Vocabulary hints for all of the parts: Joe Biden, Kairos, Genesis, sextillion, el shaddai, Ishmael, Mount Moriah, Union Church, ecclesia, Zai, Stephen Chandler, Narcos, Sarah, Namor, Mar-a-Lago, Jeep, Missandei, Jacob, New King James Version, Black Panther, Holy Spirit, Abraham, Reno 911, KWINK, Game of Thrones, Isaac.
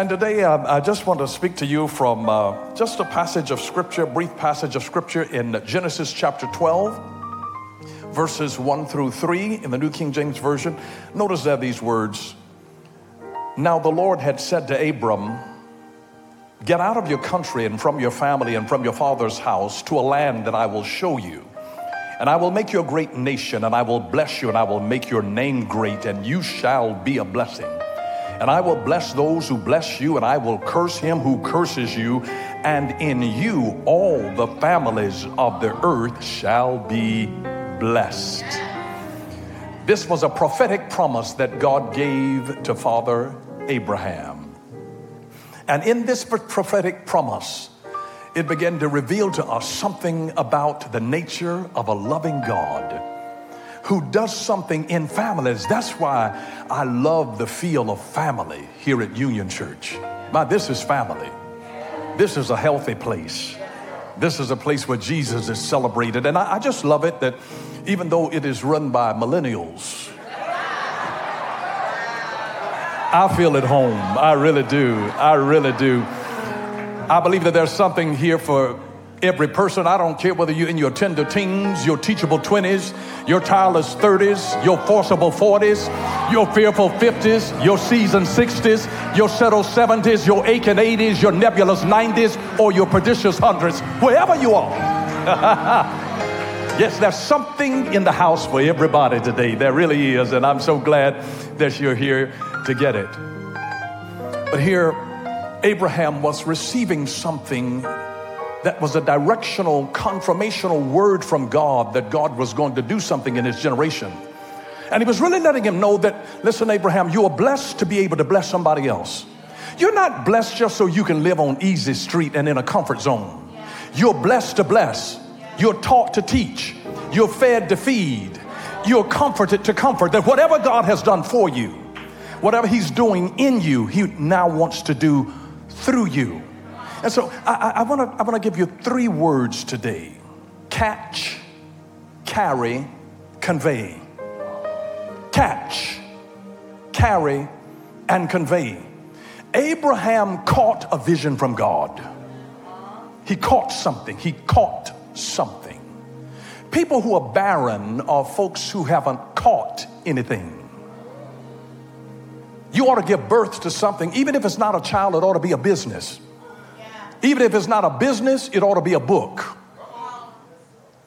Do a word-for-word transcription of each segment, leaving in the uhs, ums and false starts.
And today um, I just want to speak to you from uh, just a passage of Scripture, brief passage of Scripture in Genesis chapter twelve, verses one through three in the New King James Version. Notice there these words. Now the Lord had said to Abram, get out of your country and from your family and from your father's house to a land that I will show you. And I will make you a great nation, and I will bless you, and I will make your name great, and you shall be a blessing. And I will bless those who bless you, and I will curse him who curses you. And in you all the families of the earth shall be blessed. This was a prophetic promise that God gave to Father Abraham. And in this prophetic promise, it began to reveal to us something about the nature of a loving God who does something in families. That's why I love the feel of family here at Union Church. My, this is family. This is a healthy place. This is a place where Jesus is celebrated. And I, I just love it that even though it is run by millennials, I feel at home. I really do. I really do. I believe that there's something here for every person. I don't care whether you're in your tender teens, your teachable twenties, your tireless thirties, your forcible forties, your fearful fifties, your seasoned sixties, your settled seventies, your aching eighties, your nebulous nineties, or your prodigious hundreds, wherever you are. Yes, there's something in the house for everybody today. There really is, and I'm so glad that you're here to get it. But here, Abraham was receiving something that was a directional, confirmational word from God that God was going to do something in his generation. And he was really letting him know that, listen, Abraham, you are blessed to be able to bless somebody else. You're not blessed just so you can live on easy street and in a comfort zone. You're blessed to bless. You're taught to teach. You're fed to feed. You're comforted to comfort. That whatever God has done for you, whatever he's doing in you, he now wants to do through you. And so I want to I want to give you three words today. Catch, carry, convey. Catch, carry, and convey. Abraham caught a vision from God. He caught something. He caught something. People who are barren are folks who haven't caught anything. You ought to give birth to something. Even if it's not a child, it ought to be a business. Even if it's not a business, it ought to be a book.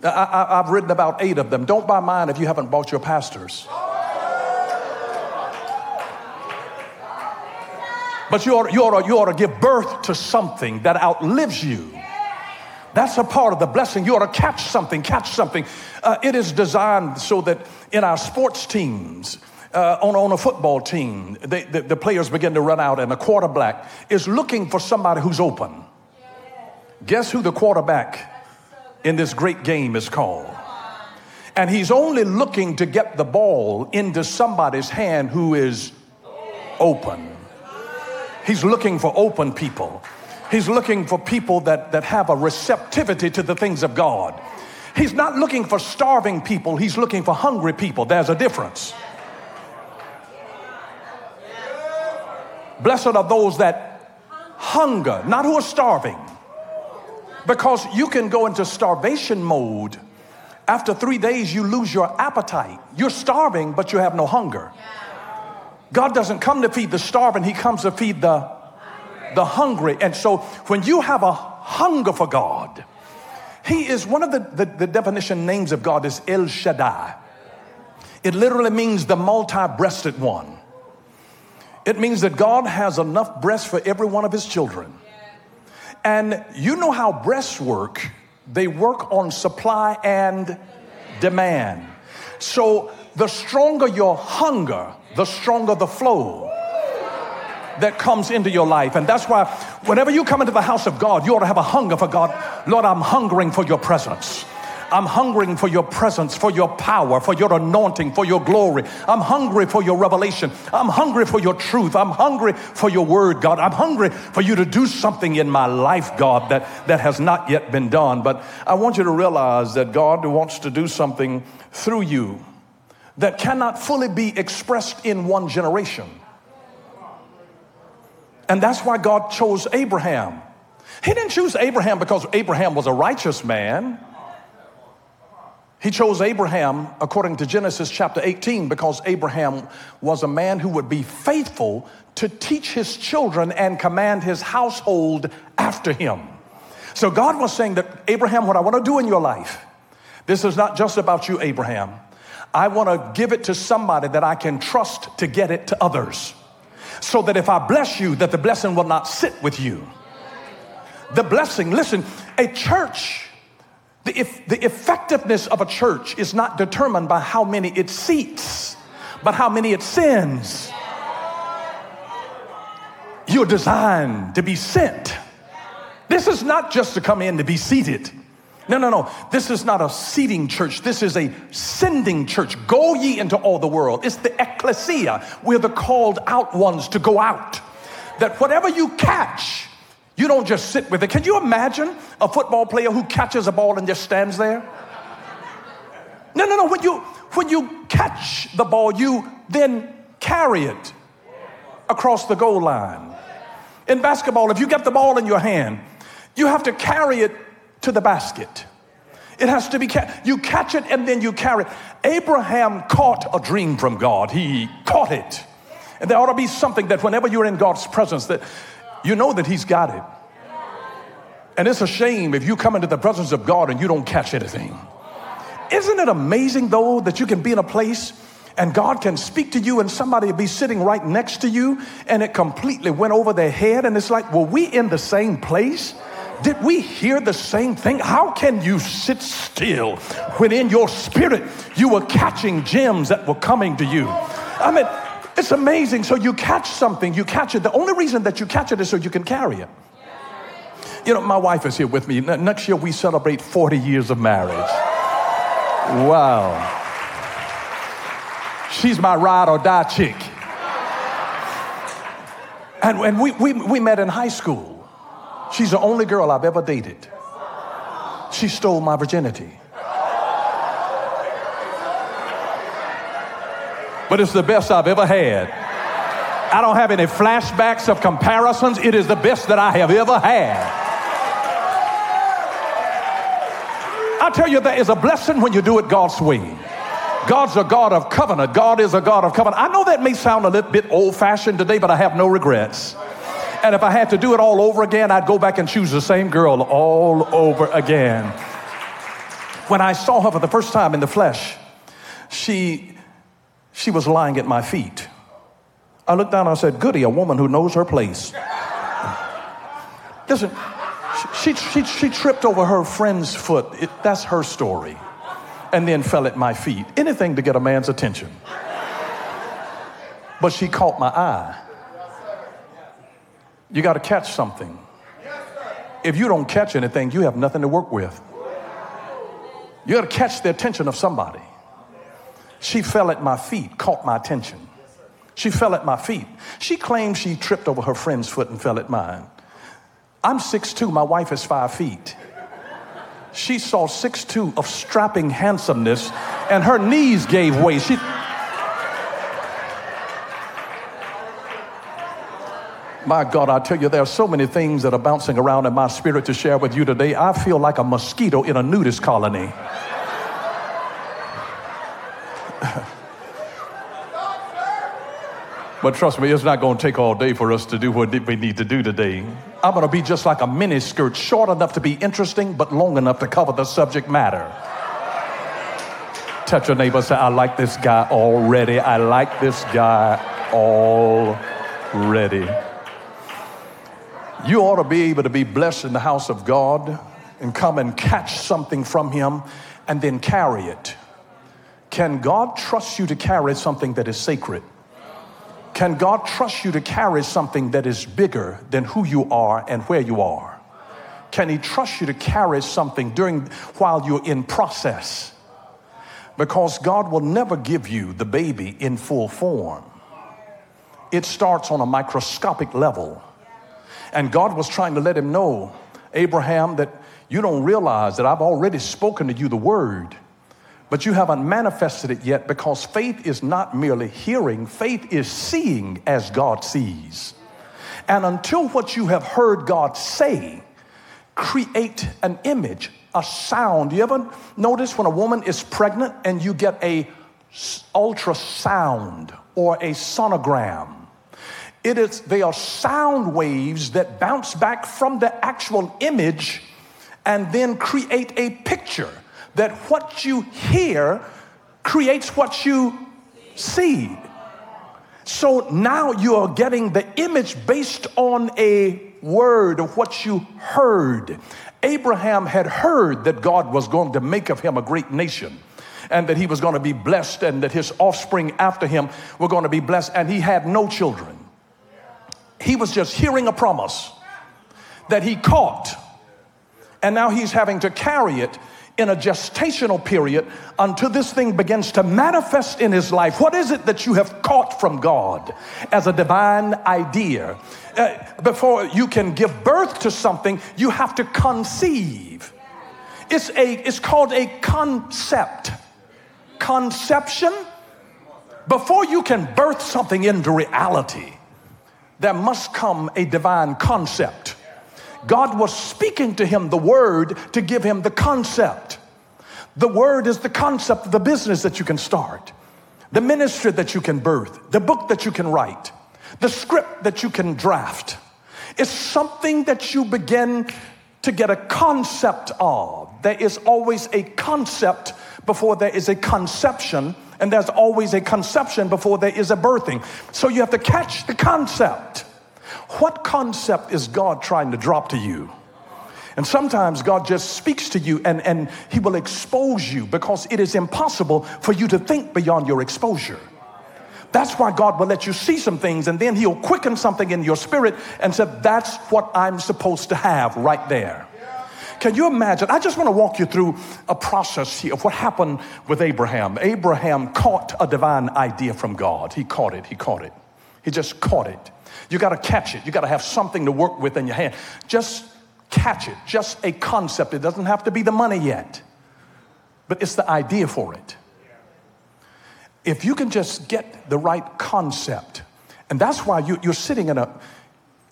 I, I, I've written about eight of them. Don't buy mine if you haven't bought your pastor's. But you ought, you ought, you ought to give birth to something that outlives you. That's a part of the blessing. You ought to catch something, catch something. Uh, it is designed so that in our sports teams, Uh, on, on a football team, they, the, the players begin to run out, and the quarterback is looking for somebody who's open. Guess who the quarterback in this great game is called? And he's only looking to get the ball into somebody's hand who is open. He's looking for open people. He's looking for people that, that have a receptivity to the things of God. He's not looking for starving people. He's looking for hungry people. There's a difference. Blessed are those that hunger, not who are starving. Because you can go into starvation mode. After three days, you lose your appetite. You're starving, but you have no hunger. God doesn't come to feed the starving. He comes to feed the, the hungry. And so when you have a hunger for God, he is one of the, the, the definition names of God is El Shaddai. It literally means the multi-breasted one. It means that God has enough breasts for every one of his children. And you know how breasts work. They work on supply and demand. So the stronger your hunger, the stronger the flow that comes into your life. And that's why whenever you come into the house of God, you ought to have a hunger for God. Lord, I'm hungering for your presence. I'm hungering for your presence, for your power, for your anointing, for your glory. I'm hungry for your revelation. I'm hungry for your truth. I'm hungry for your word, God. I'm hungry for you to do something in my life, God, that, that has not yet been done. But I want you to realize that God wants to do something through you that cannot fully be expressed in one generation. And that's why God chose Abraham. He didn't choose Abraham because Abraham was a righteous man. He chose Abraham, according to Genesis chapter eighteen, because Abraham was a man who would be faithful to teach his children and command his household after him. So God was saying that, Abraham, what I want to do in your life, this is not just about you, Abraham. I want to give it to somebody that I can trust to get it to others. So that if I bless you, that the blessing will not sit with you. The blessing, listen, a church, the, if, the effectiveness of a church is not determined by how many it seats, but how many it sends. You're designed to be sent. This is not just to come in to be seated. No, no, no. This is not a seating church. This is a sending church. Go ye into all the world. It's the ecclesia. We're the called out ones to go out. That whatever you catch, you don't just sit with it. Can you imagine a football player who catches a ball and just stands there? No, no, no. When you, when you catch the ball, you then carry it across the goal line. In basketball, if you get the ball in your hand, you have to carry it to the basket. It has to be, ca- you catch it and then you carry it. Abraham caught a dream from God. He caught it. And there ought to be something that whenever you're in God's presence, that you know that he's got it. And it's a shame if you come into the presence of God and you don't catch anything. Isn't it amazing though that you can be in a place and God can speak to you and somebody will be sitting right next to you and it completely went over their head and it's like, were we in the same place? Did we hear the same thing? How can you sit still when in your spirit you were catching gems that were coming to you? I mean, it's amazing. So you catch something, you catch it. The only reason that you catch it is so you can carry it. You know, my wife is here with me. Next year we celebrate forty years of marriage. Wow. She's my ride or die chick. And, and we, we, we met in high school. She's the only girl I've ever dated. She stole my virginity. But it's the best I've ever had. I don't have any flashbacks of comparisons. It is the best that I have ever had. I tell you, there is a blessing when you do it God's way. God's a God of covenant. God is a God of covenant. I know that may sound a little bit old-fashioned today, but I have no regrets. And if I had to do it all over again, I'd go back and choose the same girl all over again. When I saw her for the first time in the flesh, she she was lying at my feet. I looked down and I said, goody, a woman who knows her place. Listen, she, she, she tripped over her friend's foot. It, that's her story. And then fell at my feet. Anything to get a man's attention. But she caught my eye. You got to catch something. If you don't catch anything, you have nothing to work with. You got to catch the attention of somebody. She fell at my feet, caught my attention. She fell at my feet. She claimed she tripped over her friend's foot and fell at mine. I'm six foot two. My wife is five feet. She saw six foot two of strapping handsomeness, and her knees gave way. She... My God, I tell you, there are so many things that are bouncing around in my spirit to share with you today. I feel like a mosquito in a nudist colony. But trust me, it's not going to take all day for us to do what we need to do today. I'm going to be just like a mini skirt, short enough to be interesting, but long enough to cover the subject matter. Touch your neighbor, say, I like this guy already. I like this guy already. You ought to be able to be blessed in the house of God and come and catch something from him and then carry it. Can God trust you to carry something that is sacred? Can God trust you to carry something that is bigger than who you are and where you are? Can he trust you to carry something during while you're in process? Because God will never give you the baby in full form. It starts on a microscopic level. And God was trying to let him know, Abraham, that you don't realize that I've already spoken to you the word, but you haven't manifested it yet, because faith is not merely hearing. Faith is seeing as God sees. And until what you have heard God say, create an image, a sound. You ever notice when a woman is pregnant and you get a ultrasound or a sonogram? It is, they are sound waves that bounce back from the actual image and then create a picture that what you hear creates what you see. So now you are getting the image based on a word of what you heard. Abraham had heard that God was going to make of him a great nation, and that he was going to be blessed, and that his offspring after him were going to be blessed, and he had no children. He was just hearing a promise that he caught, and now he's having to carry it in a gestational period until this thing begins to manifest in his life. What is it that you have caught from God as a divine idea? Uh, before you can give birth to something, you have to conceive. It's a, it's called a concept. Conception. Before you can birth something into reality, there must come a divine concept. God was speaking to him the word to give him the concept. The word is the concept of the business that you can start, the ministry that you can birth, the book that you can write, the script that you can draft. It's something that you begin to get a concept of. There is always a concept before there is a conception, and there's always a conception before there is a birthing. So you have to catch the concept. What concept is God trying to drop to you? And sometimes God just speaks to you, and, and he will expose you, because it is impossible for you to think beyond your exposure. That's why God will let you see some things, and then he'll quicken something in your spirit and say, that's what I'm supposed to have right there. Can you imagine? I just want to walk you through a process here of what happened with Abraham. Abraham caught a divine idea from God. He caught it. He caught it. He just caught it. You got to catch it. You got to have something to work with in your hand. Just catch it. Just a concept. It doesn't have to be the money yet, but it's the idea for it. If you can just get the right concept, and that's why you, you're sitting in a,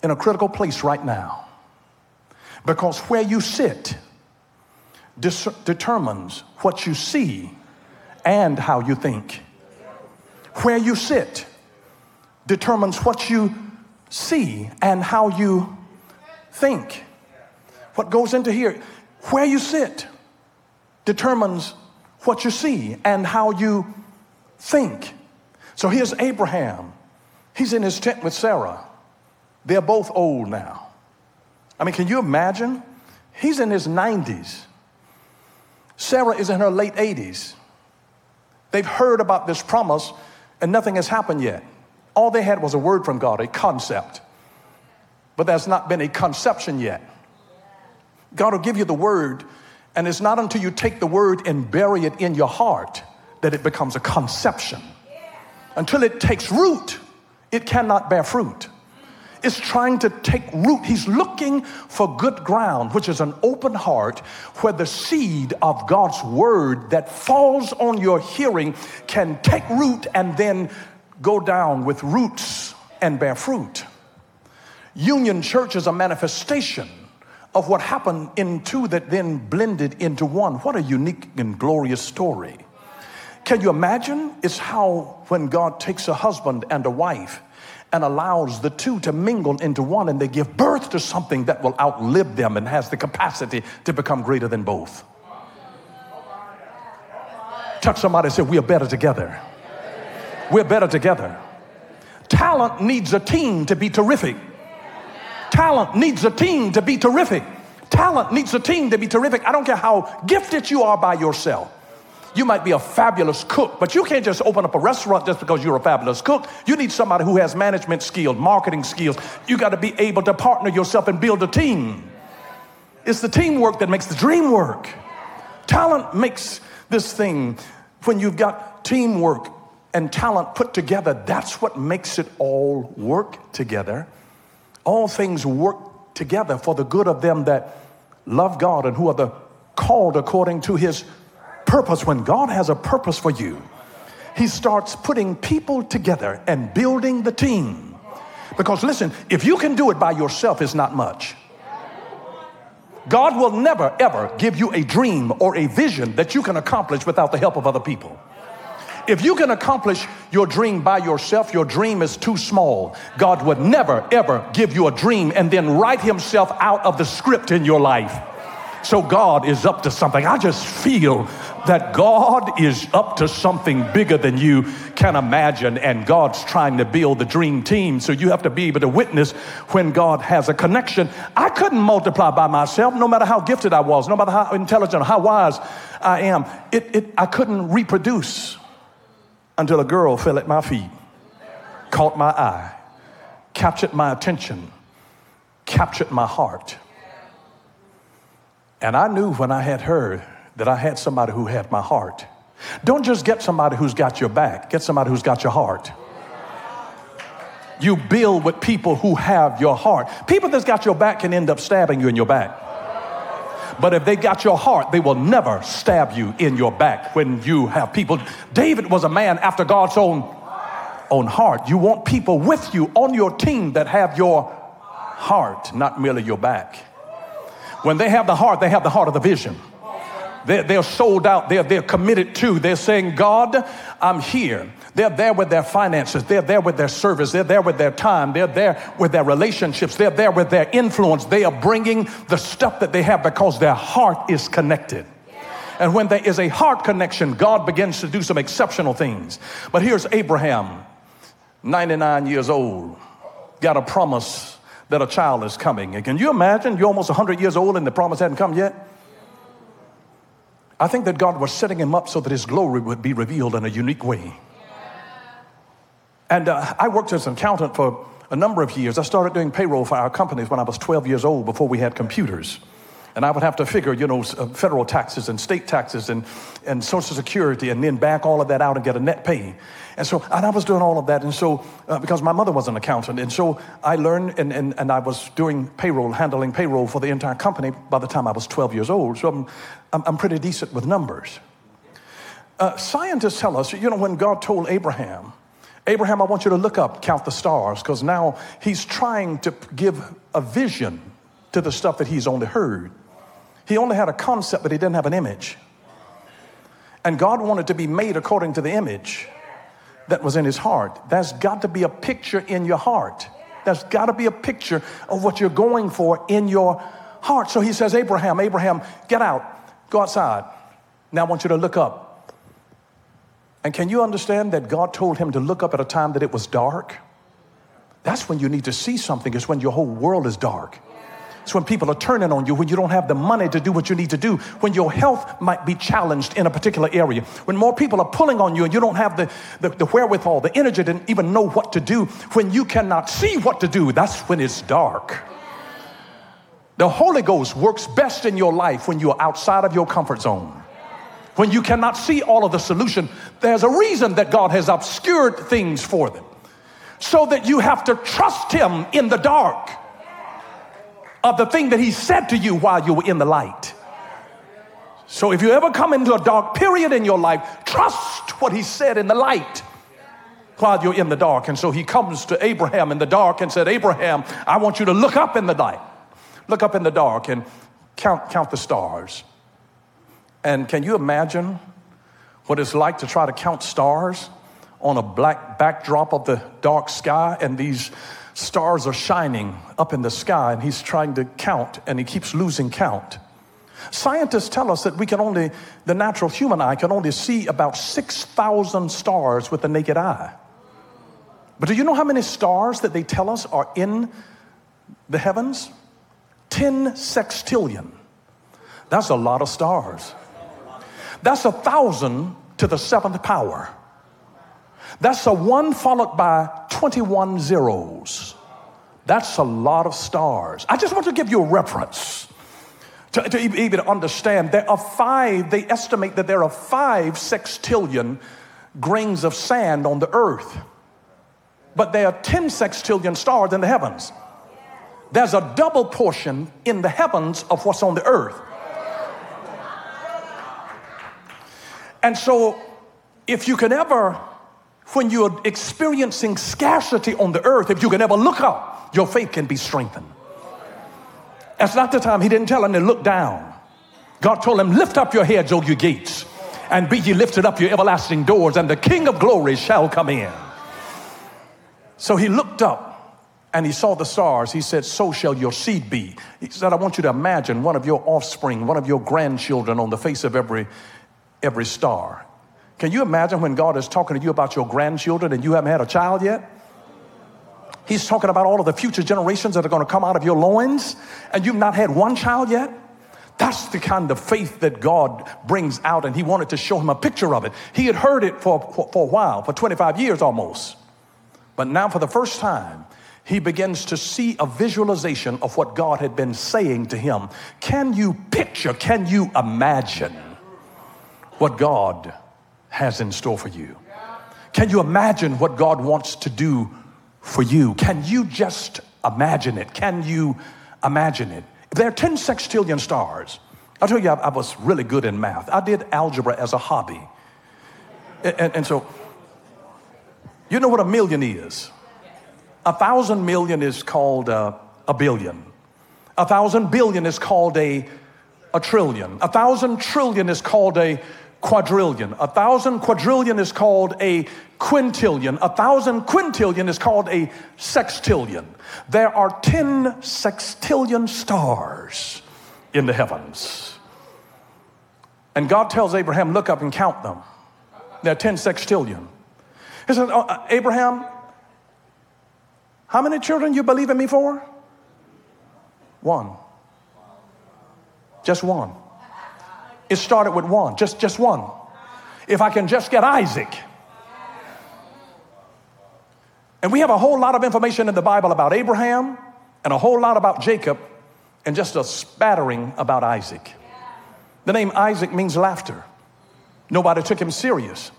in a critical place right now, because where you sit dis- determines what you see and how you think. Where you sit determines what you see and how you think. What goes into here, where you sit determines what you see and how you think. So here's Abraham. He's in his tent with Sarah. They're both old now. I mean, can you imagine? He's in his nineties. Sarah is in her late eighties. They've heard about this promise, and nothing has happened yet. All they had was a word from God, a concept. But there's not been a conception yet. God will give you the word, and it's not until you take the word and bury it in your heart that it becomes a conception. Until it takes root, it cannot bear fruit. It's trying to take root. He's looking for good ground, which is an open heart, where the seed of God's word that falls on your hearing can take root and then go down with roots and bear fruit. Union Church is a manifestation of what happened in two that then blended into one. What a unique and glorious story. Can you imagine? It's how when God takes a husband and a wife and allows the two to mingle into one, and they give birth to something that will outlive them and has the capacity to become greater than both. Touch somebody and say, we are better together. We're better together. Talent needs a team to be terrific. Talent needs a team to be terrific. Talent needs a team to be terrific. I don't care how gifted you are by yourself. You might be a fabulous cook, but you can't just open up a restaurant just because you're a fabulous cook. You need somebody who has management skills, marketing skills. You got to be able to partner yourself and build a team. It's the teamwork that makes the dream work. Talent makes this thing. When you've got teamwork and talent put together, that's what makes it all work together. All things work together for the good of them that love God and who are the called according to his purpose. When God has a purpose for you, he starts putting people together and building the team. Because listen, if you can do it by yourself, it's not much. God will never, ever give you a dream or a vision that you can accomplish without the help of other people. If you can accomplish your dream by yourself, your dream is too small. God would never, ever give you a dream and then write himself out of the script in your life. So God is up to something. I just feel that God is up to something bigger than you can imagine, and God's trying to build the dream team. So you have to be able to witness when God has a connection. I couldn't multiply by myself, no matter how gifted I was, no matter how intelligent, how wise I am. It, it, I couldn't reproduce until a girl fell at my feet, caught my eye, captured my attention, captured my heart. And I knew when I had her that I had somebody who had my heart. Don't just get somebody who's got your back. Get somebody who's got your heart. You build with people who have your heart. People that's got your back can end up stabbing you in your back. But if they got your heart, they will never stab you in your back when you have people. David was a man after God's own, own heart. You want people with you on your team that have your heart, not merely your back. When they have the heart, they have the heart of the vision. They're, they're sold out. They're, they're committed to. They're saying, God, I'm here. They're there with their finances. They're there with their service. They're there with their time. They're there with their relationships. They're there with their influence. They are bringing the stuff that they have because their heart is connected. And when there is a heart connection, God begins to do some exceptional things. But here's Abraham, ninety-nine years old, got a promise that a child is coming. And can you imagine? You're almost one hundred years old and the promise hadn't come yet. I think that God was setting him up so that his glory would be revealed in a unique way. And uh, I worked as an accountant for a number of years. I started doing payroll for our companies when I was twelve years old, before we had computers. And I would have to figure, you know, federal taxes and state taxes and, and Social Security, and then back all of that out and get a net pay. And so, and I was doing all of that. And so, uh, because my mother was an accountant. And so I learned, and, and, and I was doing payroll, handling payroll for the entire company by the time I was twelve years old. So I'm, I'm, I'm pretty decent with numbers. Uh, scientists tell us, you know, when God told Abraham, Abraham, I want you to look up, count the stars, because now he's trying to give a vision to the stuff that he's only heard. He only had a concept, but he didn't have an image. And God wanted to be made according to the image that was in his heart. There's got to be a picture in your heart. There's got to be a picture of what you're going for in your heart. So he says, Abraham, Abraham, get out, go outside. Now I want you to look up. And can you understand that God told him to look up at a time that it was dark? That's when you need to see something. It's when your whole world is dark. It's when people are turning on you, when you don't have the money to do what you need to do, when your health might be challenged in a particular area, when more people are pulling on you and you don't have the, the, the wherewithal, the energy to even know what to do, when you cannot see what to do, that's when it's dark. The Holy Ghost works best in your life when you're outside of your comfort zone. When you cannot see all of the solution, there's a reason that God has obscured things for them, so that you have to trust him in the dark of the thing that he said to you while you were in the light. So if you ever come into a dark period in your life, trust what he said in the light while you're in the dark. And so he comes to Abraham in the dark and said, Abraham, I want you to look up in the light. Look up in the dark and count, count the stars. And can you imagine what it's like to try to count stars on a black backdrop of the dark sky, and these stars are shining up in the sky, and he's trying to count, and he keeps losing count. Scientists tell us that we can only, the natural human eye can only see about six thousand stars with the naked eye. But do you know how many stars that they tell us are in the heavens? ten sextillion. That's a lot of stars. That's a thousand to the seventh power. That's a one followed by twenty-one zeros. That's a lot of stars. I just want to give you a reference to, to even understand. There are five, they estimate that there are five sextillion grains of sand on the earth, but there are ten sextillion stars in the heavens. There's a double portion in the heavens of what's on the earth. And so if you can ever when you're experiencing scarcity on the earth, if you can ever look up, your faith can be strengthened. That's not the time. He didn't tell him to look down. God told him, lift up your heads, O you gates, and be ye lifted up, your everlasting doors, and the King of glory shall come in. So he looked up and he saw the stars. He said, so shall your seed be. He said, I want you to imagine one of your offspring, one of your grandchildren on the face of every, every star. Can you imagine when God is talking to you about your grandchildren and you haven't had a child yet? He's talking about all of the future generations that are going to come out of your loins, and you've not had one child yet? That's the kind of faith that God brings out, and he wanted to show him a picture of it. He had heard it for, for, for a while, for twenty-five years almost. But now for the first time, he begins to see a visualization of what God had been saying to him. Can you picture, can you imagine what God has in store for you? Can you imagine what God wants to do for you? Can you just imagine it? Can you imagine it? There are ten sextillion stars. I'll tell you, I, I was really good in math. I did algebra as a hobby. And, and, and so, you know what a million is? A thousand million is called a, a billion. A thousand billion is called a, a trillion. A thousand trillion is called a quadrillion. A thousand quadrillion is called a quintillion. A thousand quintillion is called a sextillion. There are ten sextillion stars in the heavens. And God tells Abraham, look up and count them. There are ten sextillion. He said, oh, Abraham, how many children you believe in me for? One. Just one. It started with one, just, just one. If I can just get Isaac. And we have a whole lot of information in the Bible about Abraham and a whole lot about Jacob and just a spattering about Isaac. The name Isaac means laughter. Nobody took him serious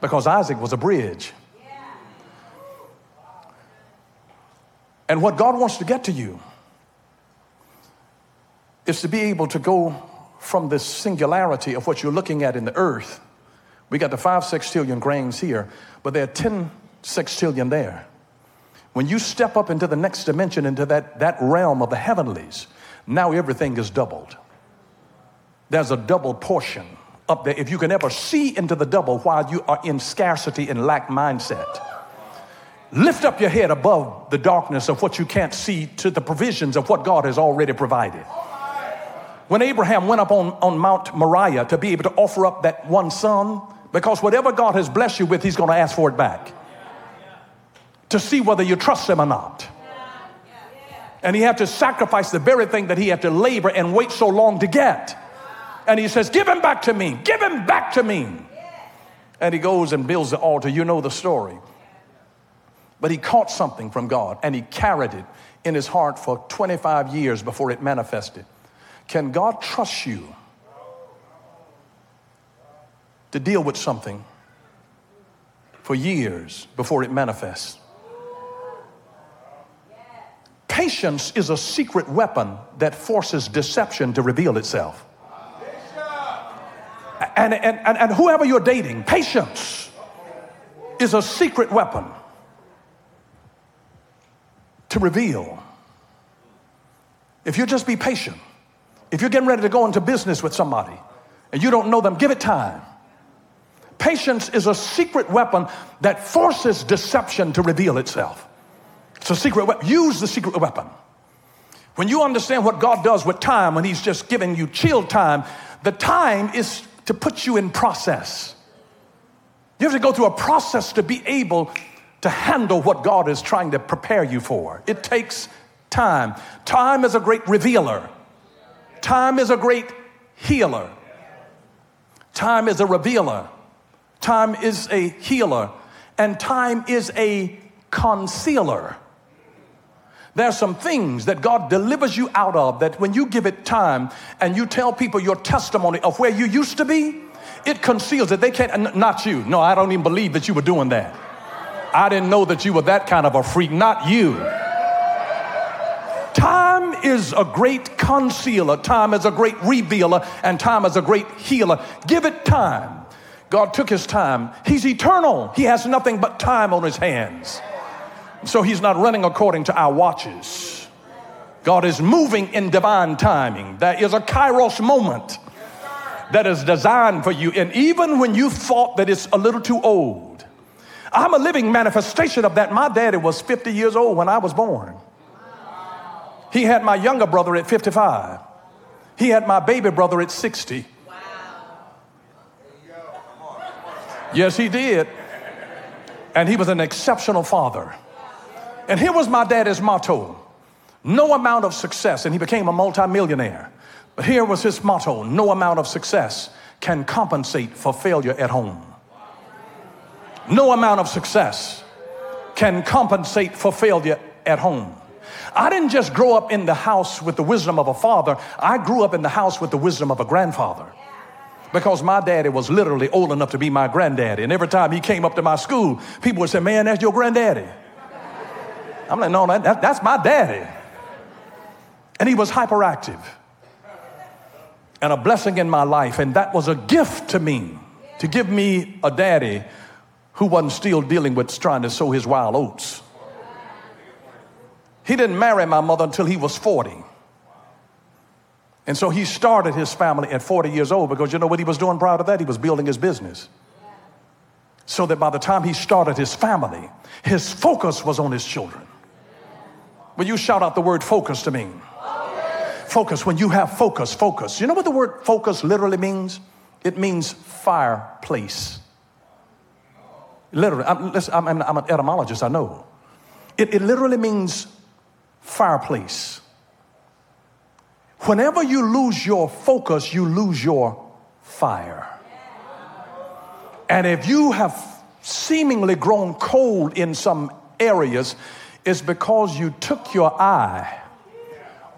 because Isaac was a bridge. And what God wants to get to you is to be able to go from this singularity of what you're looking at in the earth. We got the five sextillion grains here, but there are ten sextillion there. When you step up into the next dimension, into that, that realm of the heavenlies, now everything is doubled. There's a double portion up there. If you can ever see into the double while you are in scarcity and lack mindset, lift up your head above the darkness of what you can't see to the provisions of what God has already provided. When Abraham went up on, on Mount Moriah to be able to offer up that one son, because whatever God has blessed you with, he's going to ask for it back. Yeah, yeah. To see whether you trust him or not. Yeah, yeah. And he had to sacrifice the very thing that he had to labor and wait so long to get. Wow. And he says, give him back to me. Give him back to me. Yeah. And he goes and builds the altar. You know the story. But he caught something from God, and he carried it in his heart for twenty-five years before it manifested. Can God trust you to deal with something for years before it manifests? Patience is a secret weapon that forces deception to reveal itself. And, and, and, and whoever you're dating, patience is a secret weapon to reveal. If you just be patient. If you're getting ready to go into business with somebody and you don't know them, give it time. Patience is a secret weapon that forces deception to reveal itself. It's a secret weapon. Use the secret weapon. When you understand what God does with time, when he's just giving you chill time, the time is to put you in process. You have to go through a process to be able to handle what God is trying to prepare you for. It takes time. Time is a great revealer. Time is a great healer. Time is a revealer. Time is a healer. And time is a concealer. There are some things that God delivers you out of that when you give it time and you tell people your testimony of where you used to be, it conceals it. They can't, not you. No, I don't even believe that you were doing that. I didn't know that you were that kind of a freak. Not you. Time is a great concealer. Time is a great revealer, and time is a great healer. Give it time. God took his time. He's eternal. He has nothing but time on his hands. So he's not running according to our watches. God is moving in divine timing. There is a Kairos moment that is designed for you. And even when you thought that it's a little too old, I'm a living manifestation of that. My daddy was fifty years old when I was born. He had my younger brother at fifty-five. He had my baby brother at sixty. Yes, he did. And he was an exceptional father. And here was my daddy's motto: no amount of success. And he became a multimillionaire. But here was his motto: no amount of success can compensate for failure at home. No amount of success can compensate for failure at home. I didn't just grow up in the house with the wisdom of a father. I grew up in the house with the wisdom of a grandfather. Because my daddy was literally old enough to be my granddaddy. And every time he came up to my school, people would say, "Man, that's your granddaddy." I'm like, "No, that, that, that's my daddy." And he was hyperactive. And a blessing in my life. And that was a gift to me, to give me a daddy who wasn't still dealing with trying to sow his wild oats. He didn't marry my mother until he was forty. And so he started his family at forty years old, because you know what he was doing prior to that? He was building his business. So that by the time he started his family, his focus was on his children. Will you shout out the word focus to me? Focus. Focus. When you have focus, focus. You know what the word focus literally means? It means fireplace. Literally. I'm, listen, I'm, I'm, I'm an etymologist, I know. It, it literally means fireplace. Whenever you lose your focus, you lose your fire. And if you have seemingly grown cold in some areas, it's because you took your eye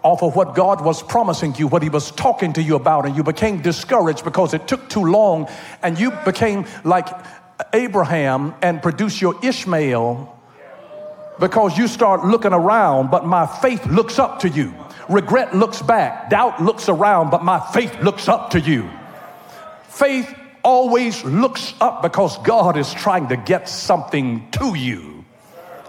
off of what God was promising you, what he was talking to you about, and you became discouraged because it took too long, and you became like Abraham and produced your Ishmael, because you start looking around, but my faith looks up to you. Regret looks back. Doubt looks around, but my faith looks up to you. Faith always looks up, because God is trying to get something to you,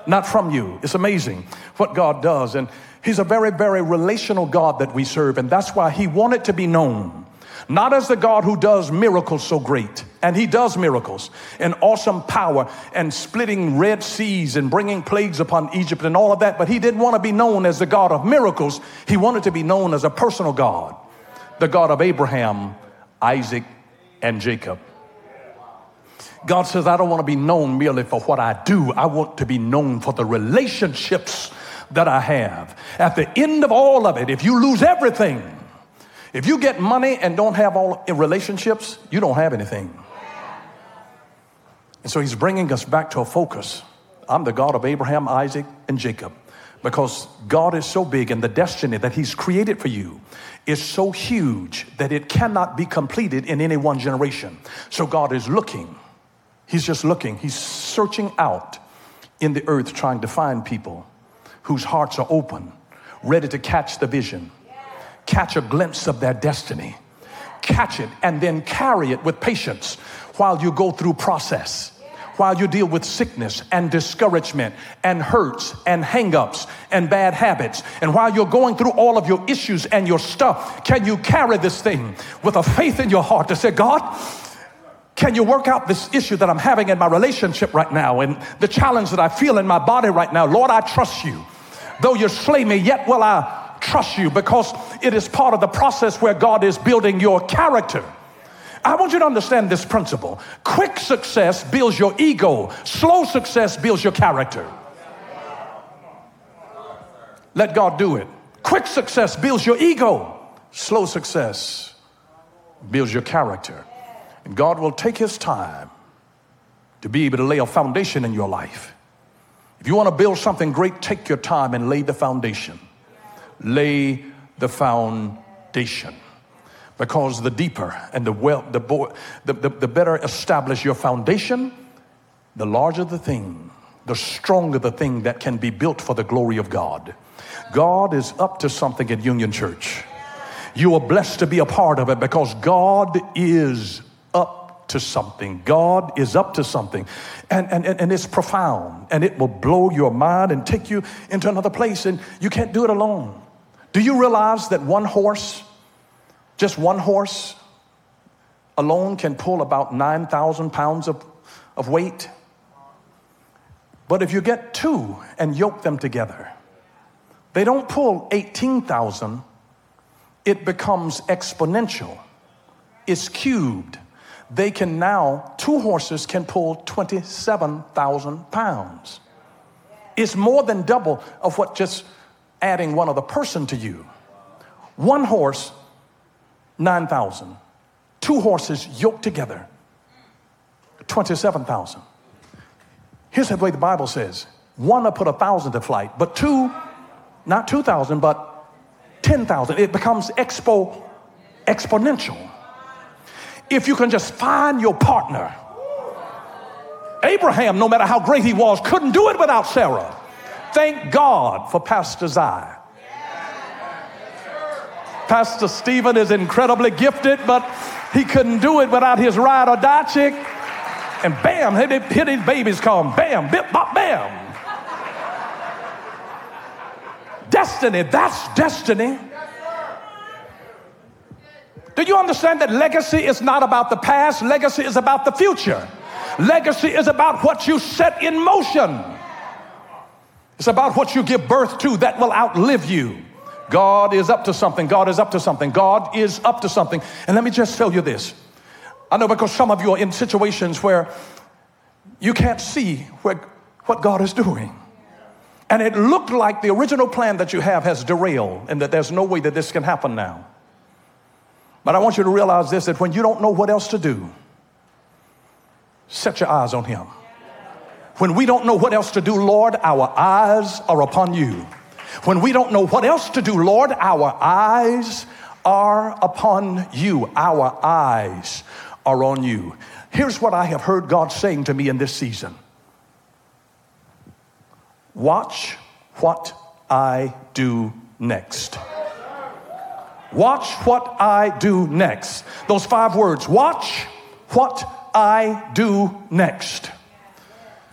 not from you. It's amazing what God does. And he's a very, very relational God that we serve. And that's why he wanted to be known, not as the God who does miracles so great. And he does miracles and awesome power and splitting red seas and bringing plagues upon Egypt and all of that. But he didn't want to be known as the God of miracles. He wanted to be known as a personal God, the God of Abraham, Isaac, and Jacob. God says, I don't want to be known merely for what I do. I want to be known for the relationships that I have. At the end of all of it, if you lose everything, if you get money and don't have all in relationships, you don't have anything. And so he's bringing us back to a focus. I'm the God of Abraham, Isaac, and Jacob, because God is so big, and the destiny that he's created for you is so huge that it cannot be completed in any one generation. So God is looking. He's just looking. He's searching out in the earth, trying to find people whose hearts are open, ready to catch the vision, catch a glimpse of their destiny, catch it, and then carry it with patience while you go through process, while you deal with sickness and discouragement and hurts and hang-ups and bad habits. And while you're going through all of your issues and your stuff, can you carry this thing with a faith in your heart to say, God, can you work out this issue that I'm having in my relationship right now, and the challenge that I feel in my body right now? Lord, I trust you. Though you slay me, yet will I trust you, because it is part of the process where God is building your character. I want you to understand this principle. Quick success builds your ego. Slow success builds your character. Let God do it. Quick success builds your ego. Slow success builds your character. And God will take his time to be able to lay a foundation in your life. If you want to build something great, take your time and lay the foundation. Lay the foundation, because the deeper and the well, the, bo- the, the the better established your foundation, the larger the thing, the stronger the thing that can be built for the glory of God. God is up to something at Union Church. You are blessed to be a part of it, because God is up to something. God is up to something. And, and, and it's profound. And it will blow your mind and take you into another place. And you can't do it alone. Do you realize that one horse, just one horse alone can pull about nine thousand pounds of, of weight? But if you get two and yoke them together, they don't pull eighteen thousand. It becomes exponential. It's cubed. They can now, two horses can pull twenty-seven thousand pounds. It's more than double of what just adding one other person to you. One horse, nine thousand. Two horses yoked together, twenty-seven thousand. Here's the way the Bible says. One will put a thousand to flight, but two, not two thousand, but ten thousand. It becomes expo, exponential. If you can just find your partner. Abraham, no matter how great he was, couldn't do it without Sarah. Thank God for Pastor Zai. Pastor Stephen is incredibly gifted, but he couldn't do it without his ride or die chick. And bam, here these babies come. Bam, bip, bop, bam. Destiny, that's destiny. Do you understand that legacy is not about the past? Legacy is about the future. Legacy is about what you set in motion. It's about what you give birth to that will outlive you. God is up to something. God is up to something. God is up to something. And let me just tell you this. I know because some of you are in situations where you can't see where, what God is doing. And it looked like the original plan that you have has derailed and that there's no way that this can happen now. But I want you to realize this, that when you don't know what else to do, set your eyes on him. When we don't know what else to do, Lord, our eyes are upon you. When we don't know what else to do, Lord, our eyes are upon you. Our eyes are on you. Here's what I have heard God saying to me in this season. Watch what I do next. Watch what I do next. Those five words. Watch what I do next.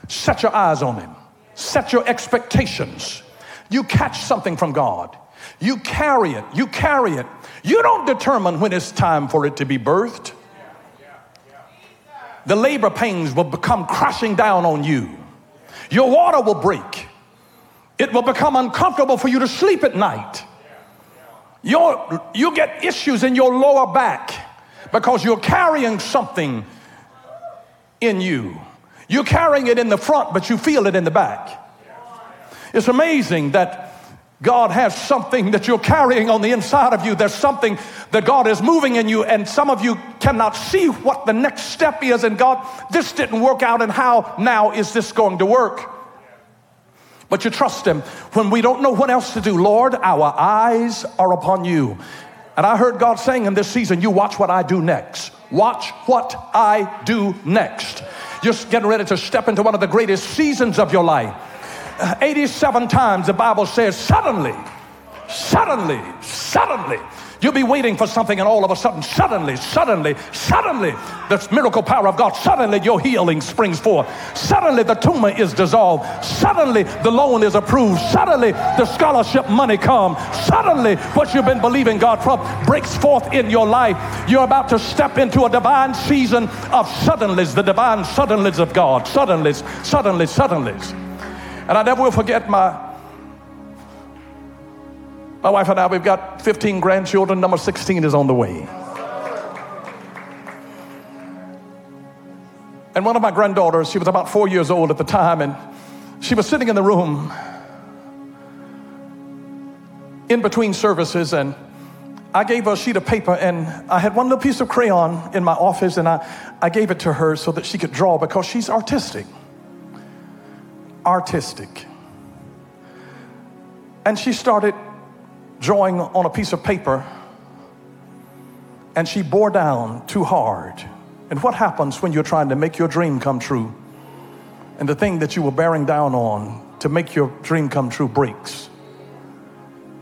Set your eyes on him. Set your expectations. You catch something from God. You carry it. You carry it. You don't determine when it's time for it to be birthed. The labor pains will become crashing down on you. Your water will break. It will become uncomfortable for you to sleep at night. You're, you get issues in your lower back because you're carrying something in you. You're carrying it in the front, but you feel it in the back. It's amazing that God has something that you're carrying on the inside of you. There's something that God is moving in you, and some of you cannot see what the next step is. And God, this didn't work out, and how now is this going to work? But you trust him. When we don't know what else to do, Lord, our eyes are upon you. And I heard God saying in this season, you watch what I do next. Watch what I do next. You're getting ready to step into one of the greatest seasons of your life. eighty-seven times the Bible says, suddenly, suddenly, suddenly. You'll be waiting for something, and all of a sudden, suddenly, suddenly, suddenly, the miracle power of God, suddenly your healing springs forth. Suddenly the tumor is dissolved. Suddenly the loan is approved. Suddenly the scholarship money comes. Suddenly what you've been believing God for breaks forth in your life. You're about to step into a divine season of suddenlies, the divine suddenlies of God. Suddenlies, suddenlies, suddenlies. And I never will forget my My wife and I, we've got fifteen grandchildren. Number sixteen is on the way. And one of my granddaughters, she was about four years old at the time, and she was sitting in the room in between services, and I gave her a sheet of paper, and I had one little piece of crayon in my office, and I, I gave it to her so that she could draw because she's artistic. Artistic. And she started drawing on a piece of paper, and she bore down too hard. And what happens when you're trying to make your dream come true, and the thing that you were bearing down on to make your dream come true breaks?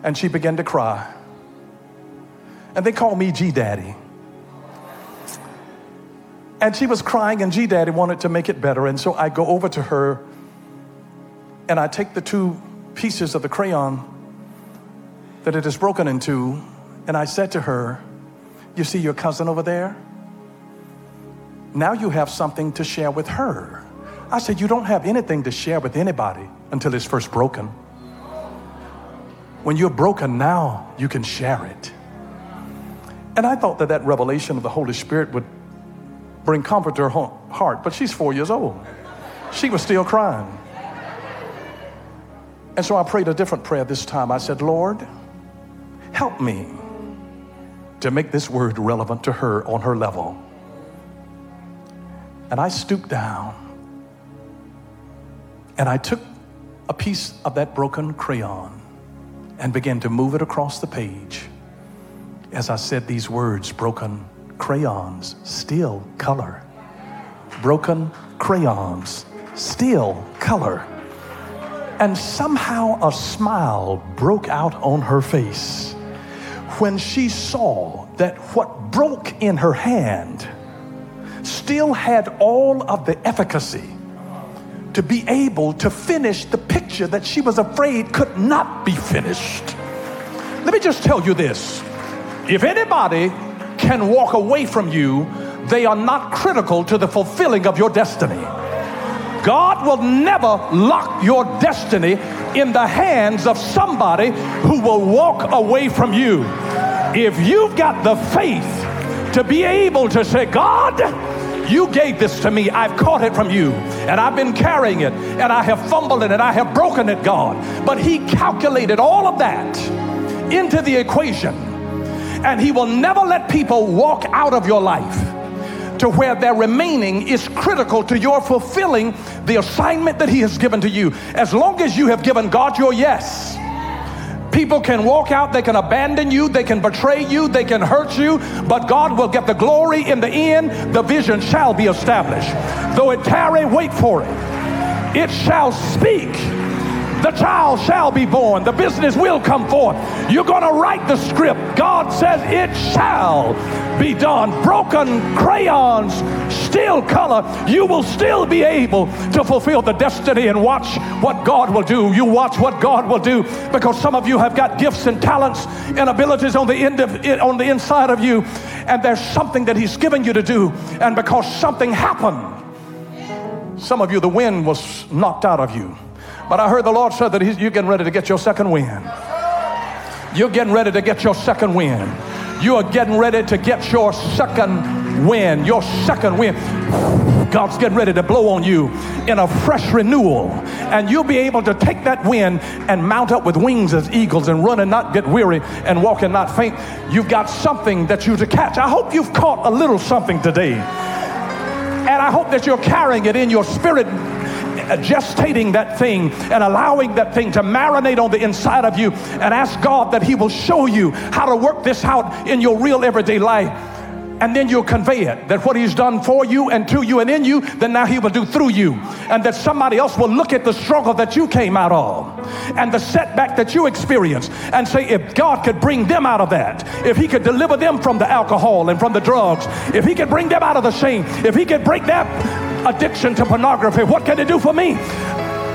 And she began to cry. And they call me G Daddy. And she was crying, and G-Daddy wanted to make it better. And so I go over to her, and I take the two pieces of the crayon that it is broken into, and I said to her, you see your cousin over there? Now you have something to share with her. I said, you don't have anything to share with anybody until it's first broken. When you're broken now, you can share it. And I thought that that revelation of the Holy Spirit would bring comfort to her heart, but she's four years old. She was still crying. And so I prayed a different prayer this time. I said, Lord, help me to make this word relevant to her on her level. And I stooped down and I took a piece of that broken crayon and began to move it across the page. As I said these words, broken crayons still color. Broken crayons still color. And somehow a smile broke out on her face when she saw that what broke in her hand still had all of the efficacy to be able to finish the picture that she was afraid could not be finished. Let me just tell you this. If anybody can walk away from you, they are not critical to the fulfilling of your destiny. God will never lock your destiny in the hands of somebody who will walk away from you. If you've got the faith to be able to say, God, you gave this to me. I've caught it from you, and I've been carrying it, and I have fumbled it, and I have broken it, God. But he calculated all of that into the equation, and he will never let people walk out of your life to where their remaining is critical to your fulfilling the assignment that he has given to you. As long as you have given God your yes, people can walk out, they can abandon you, they can betray you, they can hurt you, but God will get the glory in the end. The vision shall be established. Though it tarry, wait for it. It shall speak. The child shall be born. The business will come forth. You're going to write the script. God says it shall be done. Broken crayons still color. You will still be able to fulfill the destiny, and watch what God will do. You watch what God will do, because some of you have got gifts and talents and abilities on the end of it, on the inside of you, and there's something that he's given you to do, and because something happened, some of you, the wind was knocked out of you. But I heard the Lord said that he's, you're getting ready to get your second wind. You're getting ready to get your second wind. You are getting ready to get your second wind. Your second wind. God's getting ready to blow on you in a fresh renewal. And you'll be able to take that wind and mount up with wings as eagles and run and not get weary and walk and not faint. You've got something that you to catch. I hope you've caught a little something today. And I hope that you're carrying it in your spirit, gestating that thing and allowing that thing to marinate on the inside of you, and ask God that he will show you how to work this out in your real everyday life. And then you'll convey it, that what he's done for you and to you and in you, then now he will do through you. And that somebody else will look at the struggle that you came out of and the setback that you experienced and say, if God could bring them out of that, if he could deliver them from the alcohol and from the drugs, if he could bring them out of the shame, if he could break that addiction to pornography, what can it do for me?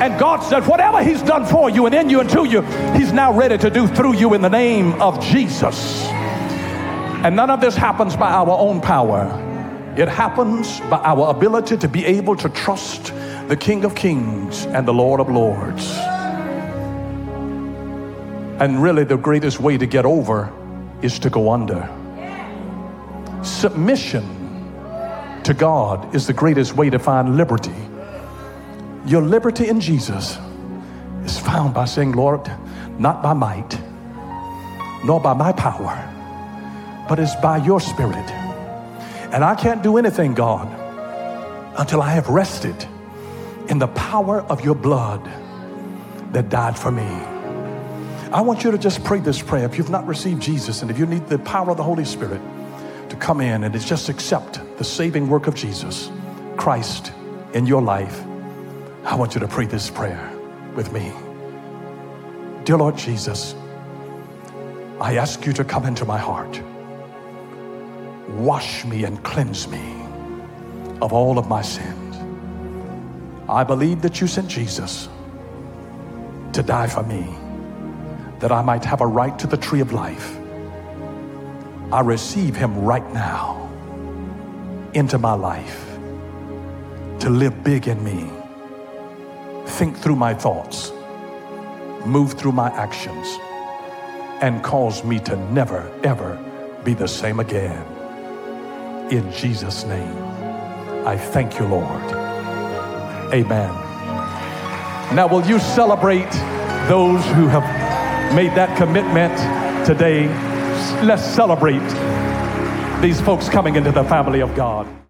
And God said, whatever he's done for you and in you and to you, he's now ready to do through you in the name of Jesus. And none of this happens by our own power. It happens by our ability to be able to trust the King of Kings and the Lord of Lords. And really, the greatest way to get over is to go under. Submission to God is the greatest way to find liberty. Your liberty in Jesus is found by saying, Lord, not by might, nor by my power, but it's by your spirit. And I can't do anything, God, until I have rested in the power of your blood that died for me. I want you to just pray this prayer. If you've not received Jesus, and if you need the power of the Holy Spirit to come in, and it's just accept the saving work of Jesus Christ in your life, I want you to pray this prayer with me. Dear Lord Jesus, I ask you to come into my heart. Wash me and cleanse me of all of my sins. I believe that you sent Jesus to die for me, that I might have a right to the tree of life. I receive him right now into my life to live big in me. Think through my thoughts, move through my actions, and cause me to never, ever be the same again. In Jesus' name, I thank you, Lord. Amen. Now, will you celebrate those who have made that commitment today? Let's celebrate these folks coming into the family of God.